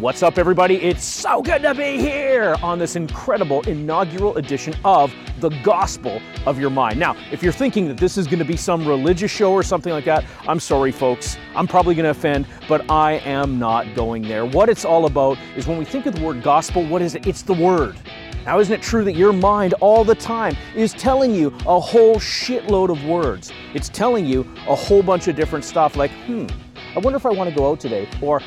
What's up, everybody? It's so good to be here on this incredible inaugural edition of The Gospel of Your Mind. Now, if you're thinking that this is going to be some religious show or something like that, I'm sorry, folks. I'm probably going to offend, but I am not going there. What it's all about is when we think of the word gospel, what is it? It's the word. Now, isn't it true that your mind all the time is telling you a whole shitload of words? It's telling you a whole bunch of different stuff like, I wonder if I want to go out today, or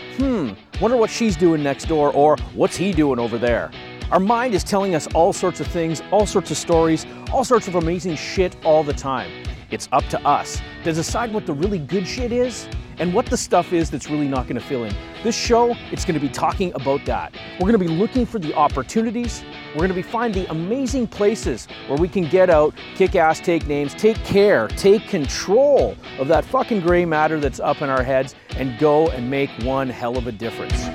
wonder what she's doing next door, or what's he doing over there. Our mind is telling us all sorts of things, all sorts of stories, all sorts of amazing shit all the time. It's up to us to decide what the really good shit is and what the stuff is that's really not going to fill in. This show, it's going to be talking about that. We're going to be looking for the opportunities. We're going to be finding the amazing places where we can get out, kick ass, take names, take care, take control of that fucking gray matter that's up in our heads and go and make one hell of a difference.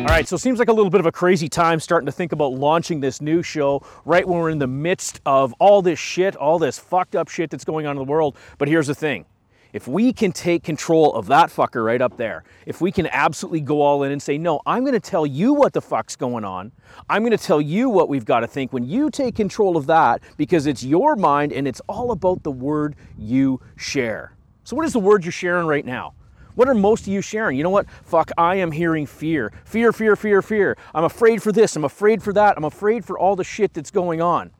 All right, so it seems like a little bit of a crazy time starting to think about launching this new show right when we're in the midst of all this shit, all this fucked up shit that's going on in the world. But here's the thing. If we can take control of that fucker right up there, if we can absolutely go all in and say, no, I'm going to tell you what the fuck's going on. I'm going to tell you what we've got to think. When you take control of that, because it's your mind and it's all about the word you share. So what is the word you're sharing right now? What are most of you sharing? You know what? Fuck, I am hearing fear. Fear, fear, fear, fear. I'm afraid for this. I'm afraid for that. I'm afraid for all the shit that's going on,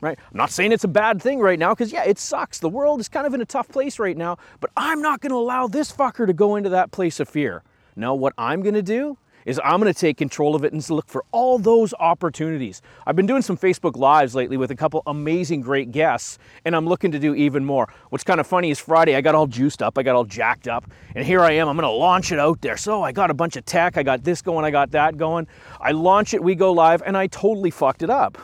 right? I'm not saying it's a bad thing right now because, yeah, it sucks. The world is kind of in a tough place right now, but I'm not going to allow this fucker to go into that place of fear. No, what I'm going to do is I'm going to take control of it and look for all those opportunities. I've been doing some Facebook Lives lately with a couple amazing great guests, and I'm looking to do even more. What's kind of funny is Friday, I got all juiced up, I got all jacked up, and here I am, I'm going to launch it out there. So I got a bunch of tech, I got this going, I got that going. I launch it, we go live, and I totally fucked it up.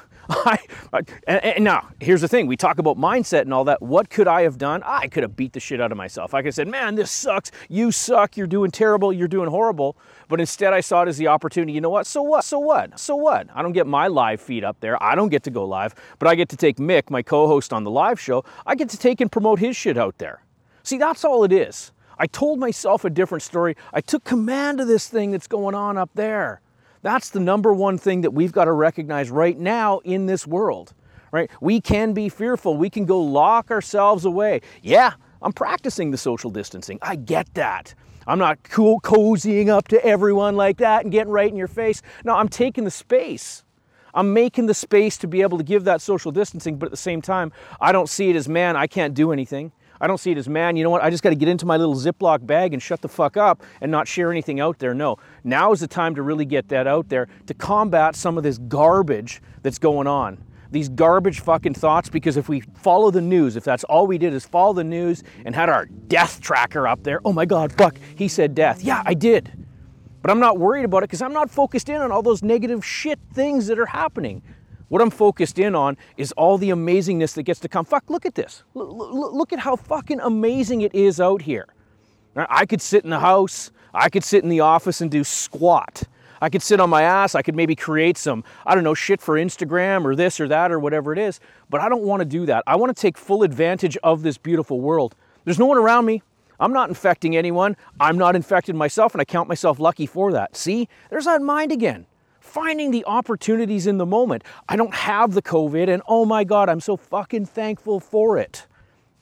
And now, here's the thing, we talk about mindset and all that. What could I have done? I could have beat the shit out of myself. I could have said, man, this sucks, you suck, you're doing terrible, you're doing horrible. But instead I saw it as the opportunity. You know what? So what? So what? So what? I don't get my live feed up there. I don't get to go live, but I get to take Mick, my co-host on the live show, I get to take and promote his shit out there. See, that's all it is. I told myself a different story. I took command of this thing that's going on up there. That's the number one thing that we've got to recognize right now in this world, right? We can be fearful. We can go lock ourselves away. Yeah, I'm practicing the social distancing. I get that. I'm not cozying up to everyone like that and getting right in your face. No, I'm taking the space. I'm making the space to be able to give that social distancing, but at the same time, I don't see it as, man, I can't do anything. I don't see it as, man, you know what, I just got to get into my little Ziploc bag and shut the fuck up and not share anything out there. No, now is the time to really get that out there to combat some of this garbage that's going on. These garbage fucking thoughts, because if we follow the news, if that's all we did is follow the news and had our death tracker up there, oh my God, fuck, he said death. Yeah, I did. But I'm not worried about it because I'm not focused in on all those negative shit things that are happening. What I'm focused in on is all the amazingness that gets to come. Fuck, look at this. Look at how fucking amazing it is out here. I could sit in the house. I could sit in the office and do squat. I could sit on my ass. I could maybe create some, I don't know, shit for Instagram or this or that or whatever it is. But I don't want to do that. I want to take full advantage of this beautiful world. There's no one around me. I'm not infecting anyone. I'm not infected myself, and I count myself lucky for that. See, there's that mind again. Finding the opportunities in the moment. I don't have the COVID, and oh my God, I'm so fucking thankful for it.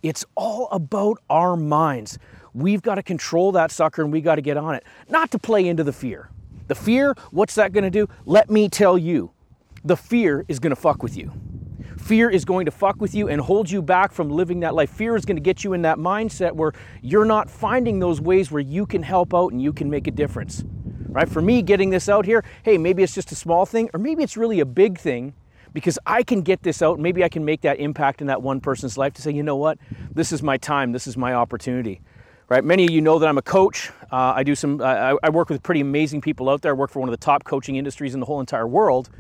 It's all about our minds. We've got to control that sucker, and we got to get on it. Not to play into the fear. The fear, what's that going to do? Let me tell you, the fear is going to fuck with you. Fear is going to fuck with you and hold you back from living that life. Fear is going to get you in that mindset where you're not finding those ways where you can help out and you can make a difference. Right? For me, getting this out here, hey, maybe it's just a small thing, or maybe it's really a big thing because I can get this out. Maybe I can make that impact in that one person's life to say, you know what, this is my time, this is my opportunity. Right? Many of you know that I'm a coach. I work with pretty amazing people out there. I work for one of the top coaching industries in the whole entire world.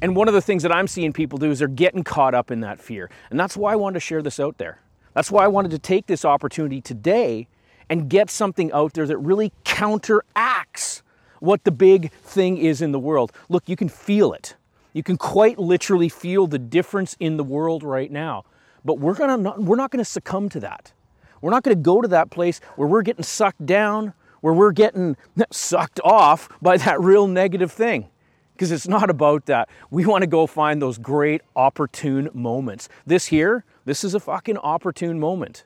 And one of the things that I'm seeing people do is they're getting caught up in that fear. And that's why I wanted to share this out there. That's why I wanted to take this opportunity today and get something out there that really counteracts what the big thing is in the world. Look, you can feel it. You can quite literally feel the difference in the world right now. But we're not going to succumb to that. We're not going to go to that place where we're getting sucked down, where we're getting sucked off by that real negative thing. Because it's not about that. We want to go find those great opportune moments. This is a fucking opportune moment.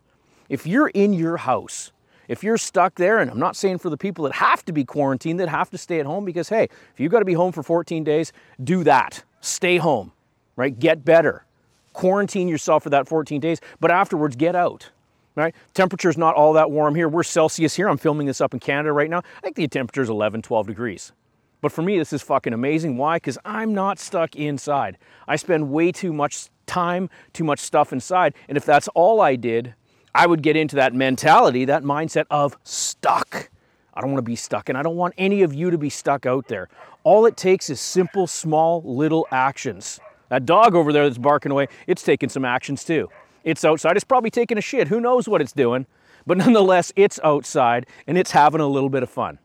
If you're in your house, if you're stuck there, and I'm not saying for the people that have to be quarantined, that have to stay at home, because hey, if you've got to be home for 14 days, do that. Stay home, right? Get better. Quarantine yourself for that 14 days, but afterwards get out. Right? Temperature's not all that warm here. We're Celsius here. I'm filming this up in Canada right now. I think the temperature's 11, 12 degrees. But for me, this is fucking amazing. Why? Because I'm not stuck inside. I spend way too much time, too much stuff inside. And if that's all I did, I would get into that mentality, that mindset of stuck. I don't want to be stuck, and I don't want any of you to be stuck out there. All it takes is simple, small, little actions. That dog over there that's barking away, it's taking some actions too. It's outside. It's probably taking a shit. Who knows what it's doing? But nonetheless, it's outside and it's having a little bit of fun.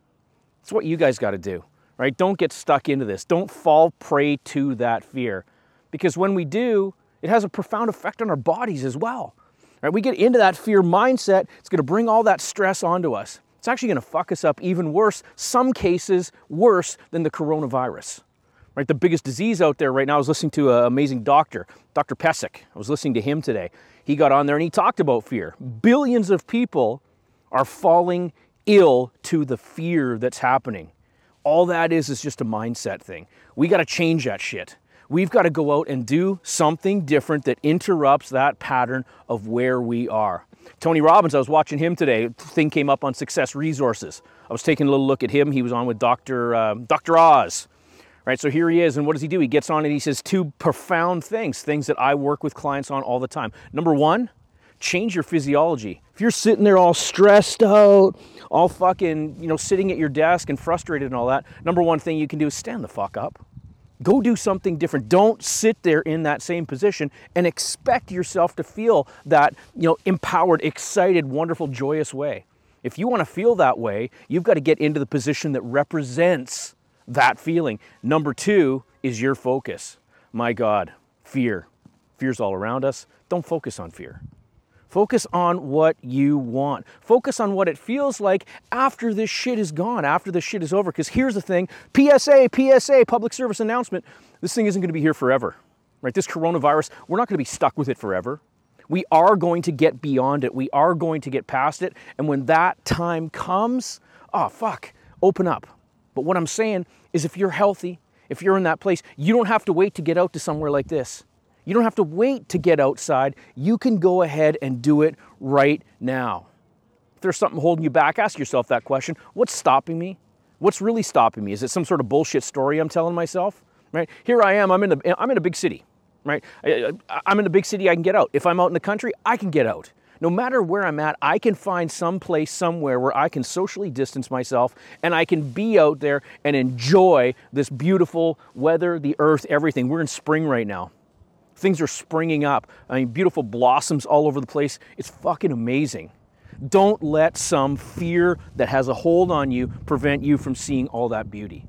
That's what you guys got to do, right? Don't get stuck into this. Don't fall prey to that fear, because when we do, it has a profound effect on our bodies as well, right? We get into that fear mindset. It's going to bring all that stress onto us. It's actually going to fuck us up even worse, some cases worse than the coronavirus. Right, the biggest disease out there right now. I was listening to an amazing doctor, Dr. Pesic. I was listening to him today. He got on there and he talked about fear. Billions of people are falling ill to the fear that's happening. All that is just a mindset thing. We got to change that shit. We've got to go out and do something different that interrupts that pattern of where we are. Tony Robbins, I was watching him today. Thing came up on Success Resources. I was taking a little look at him. He was on with Dr. Oz. Right, so here he is, and what does he do? He gets on and he says two profound things, things that I work with clients on all the time. Number one, change your physiology. If you're sitting there all stressed out, all fucking, sitting at your desk and frustrated and all that, number one thing you can do is stand the fuck up. Go do something different. Don't sit there in that same position and expect yourself to feel that, empowered, excited, wonderful, joyous way. If you want to feel that way, you've got to get into the position that represents that feeling. Number two is your focus. My God, fear. Fear's all around us. Don't focus on fear. Focus on what you want. Focus on what it feels like after this shit is gone, after this shit is over. Because here's the thing, PSA, public service announcement, this thing isn't going to be here forever, right? This coronavirus, we're not going to be stuck with it forever. We are going to get beyond it. We are going to get past it. And when that time comes, open up. But what I'm saying is if you're healthy, if you're in that place, you don't have to wait to get out to somewhere like this. You don't have to wait to get outside. You can go ahead and do it right now. If there's something holding you back, ask yourself that question. What's stopping me? What's really stopping me? Is it some sort of bullshit story I'm telling myself? Right? Here I am, I'm in a big city, right? I'm in a big city, I can get out. If I'm out in the country, I can get out. No matter where I'm at, I can find some place somewhere where I can socially distance myself and I can be out there and enjoy this beautiful weather, the earth, everything. We're in spring right now. Things are springing up. I mean, beautiful blossoms all over the place. It's fucking amazing. Don't let some fear that has a hold on you prevent you from seeing all that beauty.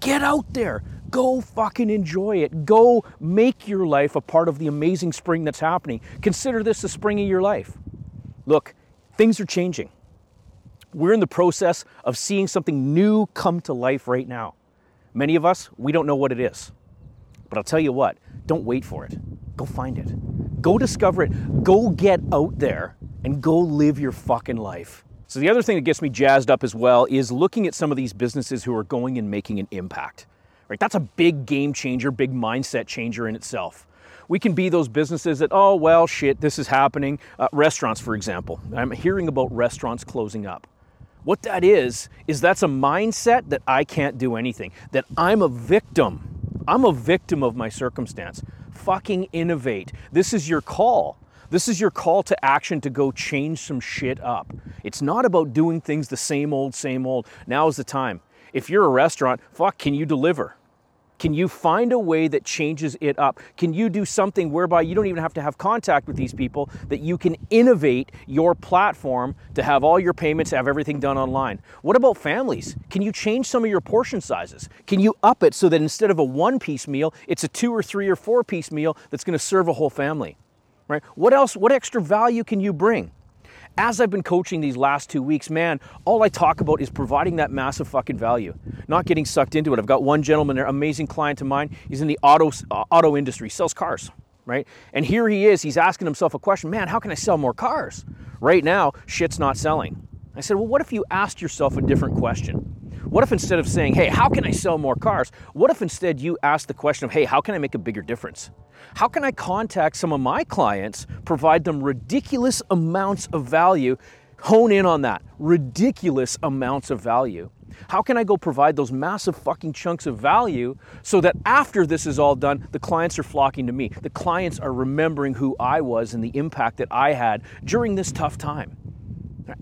Get out there. Go fucking enjoy it. Go make your life a part of the amazing spring that's happening. Consider this the spring of your life. Look, things are changing. We're in the process of seeing something new come to life right now. Many of us, we don't know what it is. But I'll tell you what, don't wait for it. Go find it. Go discover it. Go get out there and go live your fucking life. So the other thing that gets me jazzed up as well is looking at some of these businesses who are going and making an impact. Right? That's a big game changer, big mindset changer in itself. We can be those businesses that, oh, well, shit, this is happening. Restaurants, for example. I'm hearing about restaurants closing up. What that is that's a mindset that I can't do anything, that I'm a victim. I'm a victim of my circumstance. Fucking innovate. This is your call. This is your call to action to go change some shit up. It's not about doing things the same old, same old. Now is the time. If you're a restaurant, fuck, can you deliver? Can you find a way that changes it up? Can you do something whereby you don't even have to have contact with these people, that you can innovate your platform to have all your payments, have everything done online? What about families? Can you change some of your portion sizes? Can you up it so that instead of a one-piece meal, it's a 2 or 3 or 4-piece meal that's going to serve a whole family? Right? What else? What extra value can you bring? As I've been coaching these last 2 weeks, man, all I talk about is providing that massive fucking value, not getting sucked into it. I've got one gentleman there, amazing client of mine. He's in the auto industry, sells cars, right? And here he is, he's asking himself a question, man, how can I sell more cars? Right now, shit's not selling. I said, well, what if you asked yourself a different question? What if instead of saying, hey, how can I sell more cars? What if instead you ask the question of, hey, how can I make a bigger difference? How can I contact some of my clients, provide them ridiculous amounts of value, hone in on that, ridiculous amounts of value? How can I go provide those massive fucking chunks of value so that after this is all done, the clients are flocking to me? The clients are remembering who I was and the impact that I had during this tough time.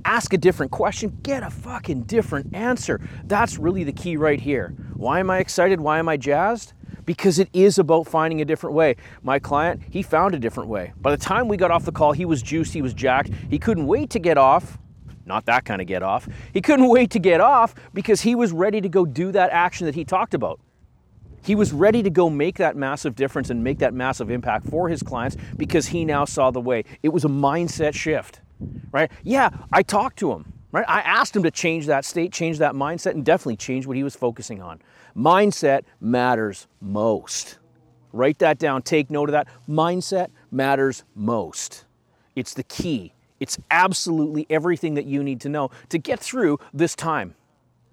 Ask a different question, get a fucking different answer. That's really the key right here. Why am I excited? Why am I jazzed? Because it is about finding a different way. My client, he found a different way. By the time we got off the call, he was juiced, he was jacked. He couldn't wait to get off. Not that kind of get off. He couldn't wait to get off because he was ready to go do that action that he talked about. He was ready to go make that massive difference and make that massive impact for his clients because he now saw the way. It was a mindset shift. Right? Yeah, I talked to him, right? I asked him to change that state, change that mindset, and definitely change what he was focusing on. Mindset matters most. Write that down. Take note of that. Mindset matters most. It's the key. It's absolutely everything that you need to know to get through this time.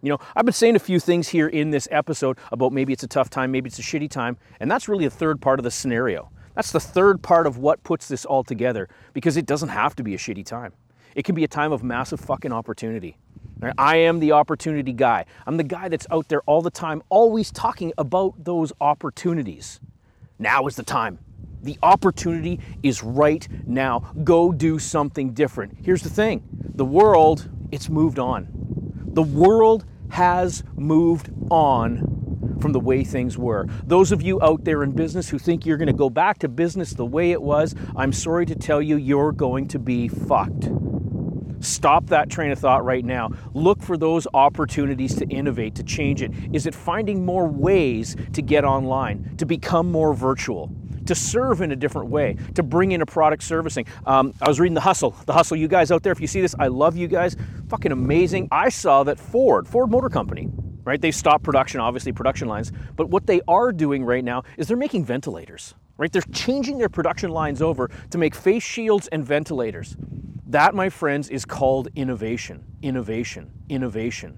You know, I've been saying a few things here in this episode about maybe it's a tough time, maybe it's a shitty time, and that's really the third part of the scenario. That's the third part of what puts this all together, because it doesn't have to be a shitty time. It can be a time of massive fucking opportunity. Right? I am the opportunity guy. I'm the guy that's out there all the time, always talking about those opportunities. Now is the time. The opportunity is right now. Go do something different. Here's the thing. The world, it's moved on. The world has moved on from the way things were. Those of you out there in business who think you're going to go back to business the way it was, I'm sorry to tell you, you're going to be fucked. Stop that train of thought right now. Look for those opportunities to innovate, to change it. Is it finding more ways to get online, to become more virtual, to serve in a different way, to bring in a product servicing? I was reading The Hustle. You guys out there, if you see this, I love you guys. Fucking amazing. I saw that Ford Motor Company, right? They stopped production, obviously, production lines. But what they are doing right now is they're making ventilators, right? They're changing their production lines over to make face shields and ventilators. That, my friends, is called innovation, innovation, innovation.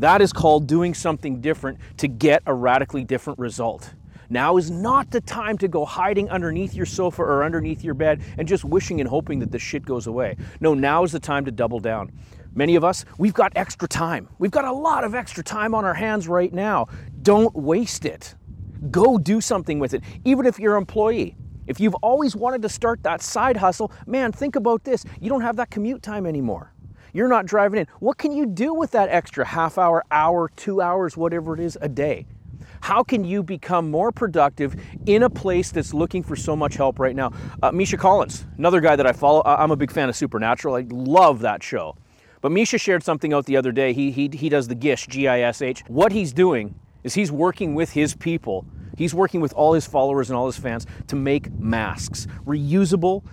That is called doing something different to get a radically different result. Now is not the time to go hiding underneath your sofa or underneath your bed and just wishing and hoping that this shit goes away. No, now is the time to double down. Many of us, we've got extra time. We've got a lot of extra time on our hands right now. Don't waste it. Go do something with it. Even if you're an employee, if you've always wanted to start that side hustle, man, think about this. You don't have that commute time anymore. You're not driving in. What can you do with that extra half hour, 2 hours, whatever it is a day? How can you become more productive in a place that's looking for so much help right now? Misha Collins, another guy that I follow. I'm a big fan of Supernatural. I love that show. But Misha shared something out the other day. He does the GISH, G-I-S-H. What he's doing is he's working with his people. He's working with all his followers and all his fans to make masks, reusable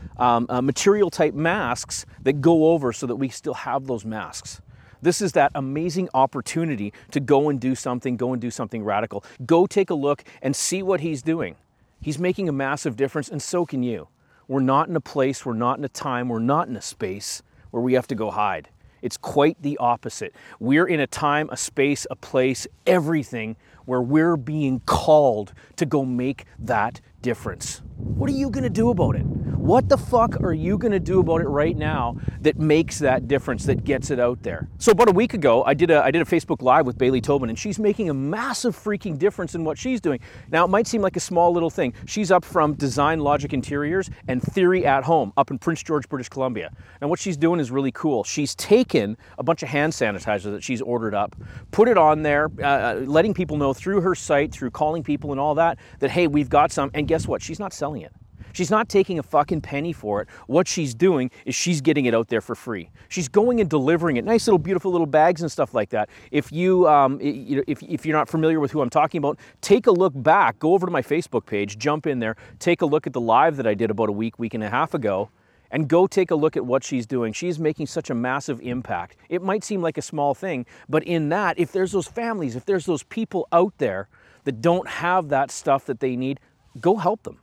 material type masks that go over so that we still have those masks. This is that amazing opportunity to go and do something radical. Go take a look and see what he's doing. He's making a massive difference, and so can you. We're not in a place, we're not in a time, we're not in a space where we have to go hide. It's quite the opposite. We're in a time, a space, a place, everything where we're being called to go make that difference. What are you going to do about it? What the fuck are you gonna do about it right now that makes that difference, that gets it out there? So about a week ago, I did a Facebook Live with Bailey Tobin, and she's making a massive freaking difference in what she's doing. Now, it might seem like a small little thing. She's up from Design Logic Interiors and Theory at Home up in Prince George, British Columbia. And what she's doing is really cool. She's taken a bunch of hand sanitizer that she's ordered up, put it on there, letting people know through her site, through calling people and all that, that, hey, we've got some. And guess what? She's not selling it. She's not taking a fucking penny for it. What she's doing is she's getting it out there for free. She's going and delivering it. Nice little, beautiful little bags and stuff like that. If you, if you're not familiar with who I'm talking about, take a look back, go over to my Facebook page, jump in there, take a look at the live that I did about a week and a half ago, and go take a look at what she's doing. She's making such a massive impact. It might seem like a small thing, but in that, if there's those families, if there's those people out there that don't have that stuff that they need, go help them.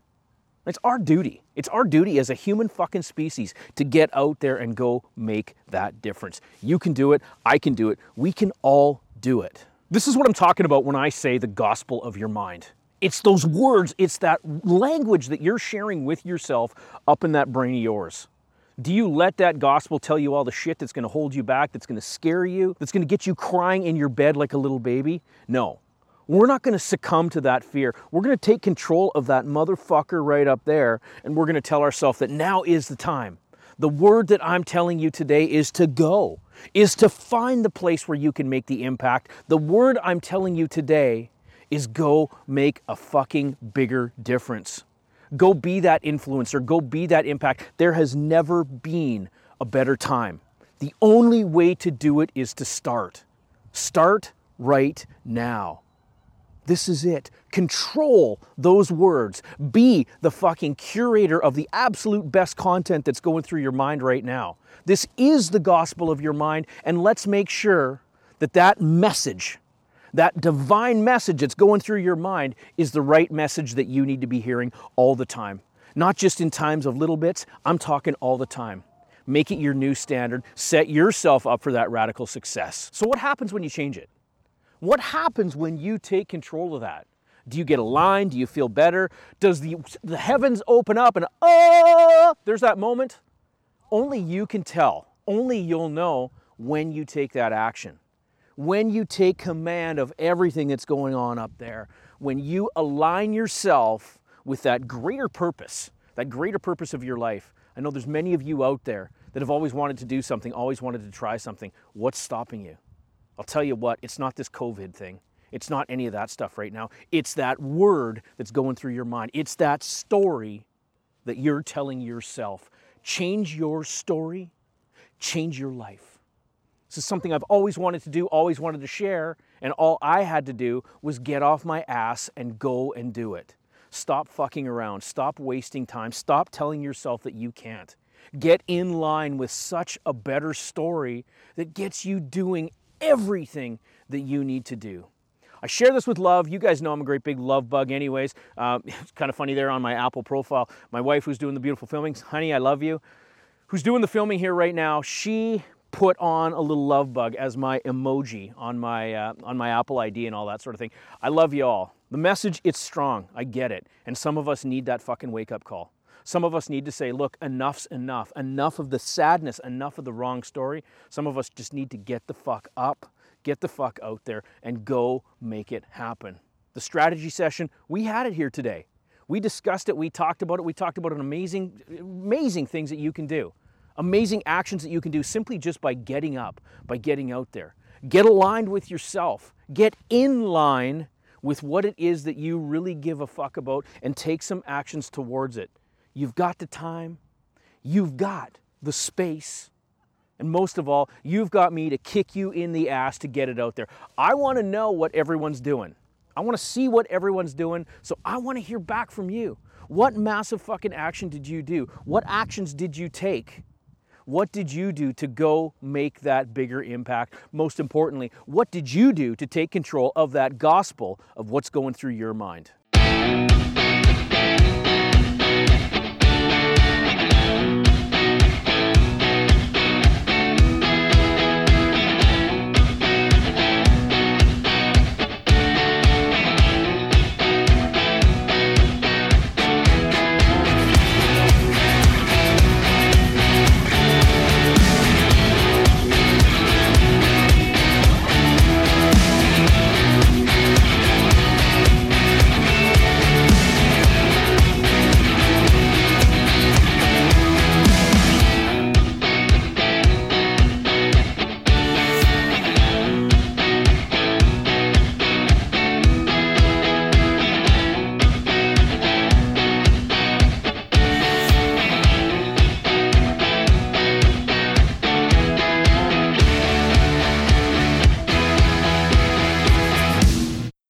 It's our duty. It's our duty as a human fucking species to get out there and go make that difference. You can do it. I can do it. We can all do it. This is what I'm talking about when I say the gospel of your mind. It's those words. It's that language that you're sharing with yourself up in that brain of yours. Do you let that gospel tell you all the shit that's going to hold you back, that's going to scare you, that's going to get you crying in your bed like a little baby? No. We're not going to succumb to that fear. We're going to take control of that motherfucker right up there, and we're going to tell ourselves that now is the time. The word that I'm telling you today is to go, is to find the place where you can make the impact. The word I'm telling you today is go make a fucking bigger difference. Go be that influencer. Go be that impact. There has never been a better time. The only way to do it is to start. Start right now. This is it. Control those words. Be the fucking curator of the absolute best content that's going through your mind right now. This is the gospel of your mind, and let's make sure that that message, that divine message that's going through your mind, is the right message that you need to be hearing all the time. Not just in times of little bits, I'm talking all the time. Make it your new standard. Set yourself up for that radical success. So what happens when you change it? What happens when you take control of that? Do you get aligned? Do you feel better? Does the heavens open up and, oh, there's that moment? Only you can tell. Only you'll know when you take that action. When you take command of everything that's going on up there. When you align yourself with that greater purpose of your life. I know there's many of you out there that have always wanted to do something, always wanted to try something. What's stopping you? I'll tell you what, it's not this COVID thing. It's not any of that stuff right now. It's that word that's going through your mind. It's that story that you're telling yourself. Change your story, change your life. This is something I've always wanted to do, always wanted to share, and all I had to do was get off my ass and go and do it. Stop fucking around. Stop wasting time. Stop telling yourself that you can't. Get in line with such a better story that gets you doing everything that you need to do. I share this with love. You guys know I'm a great big love bug anyways. It's kind of funny there on my Apple profile. My wife, who's doing the beautiful filming, honey, I love you, who's doing the filming here right now, she put on a little love bug as my emoji on my Apple ID and all that sort of thing. I love you all. The message, it's strong. I get it. And some of us need that fucking wake-up call. Some of us need to say, look, enough's enough. Enough of the sadness, enough of the wrong story. Some of us just need to get the fuck up, get the fuck out there, and go make it happen. The strategy session, we had it here today. We discussed it. We talked about it. We talked about amazing things that you can do, amazing actions that you can do simply just by getting up, by getting out there. Get aligned with yourself. Get in line with what it is that you really give a fuck about and take some actions towards it. You've got the time, you've got the space, and most of all, you've got me to kick you in the ass to get it out there. I want to know what everyone's doing. I want to see what everyone's doing, so I want to hear back from you. What massive fucking action did you do? What actions did you take? What did you do to go make that bigger impact? Most importantly, what did you do to take control of that gospel of what's going through your mind?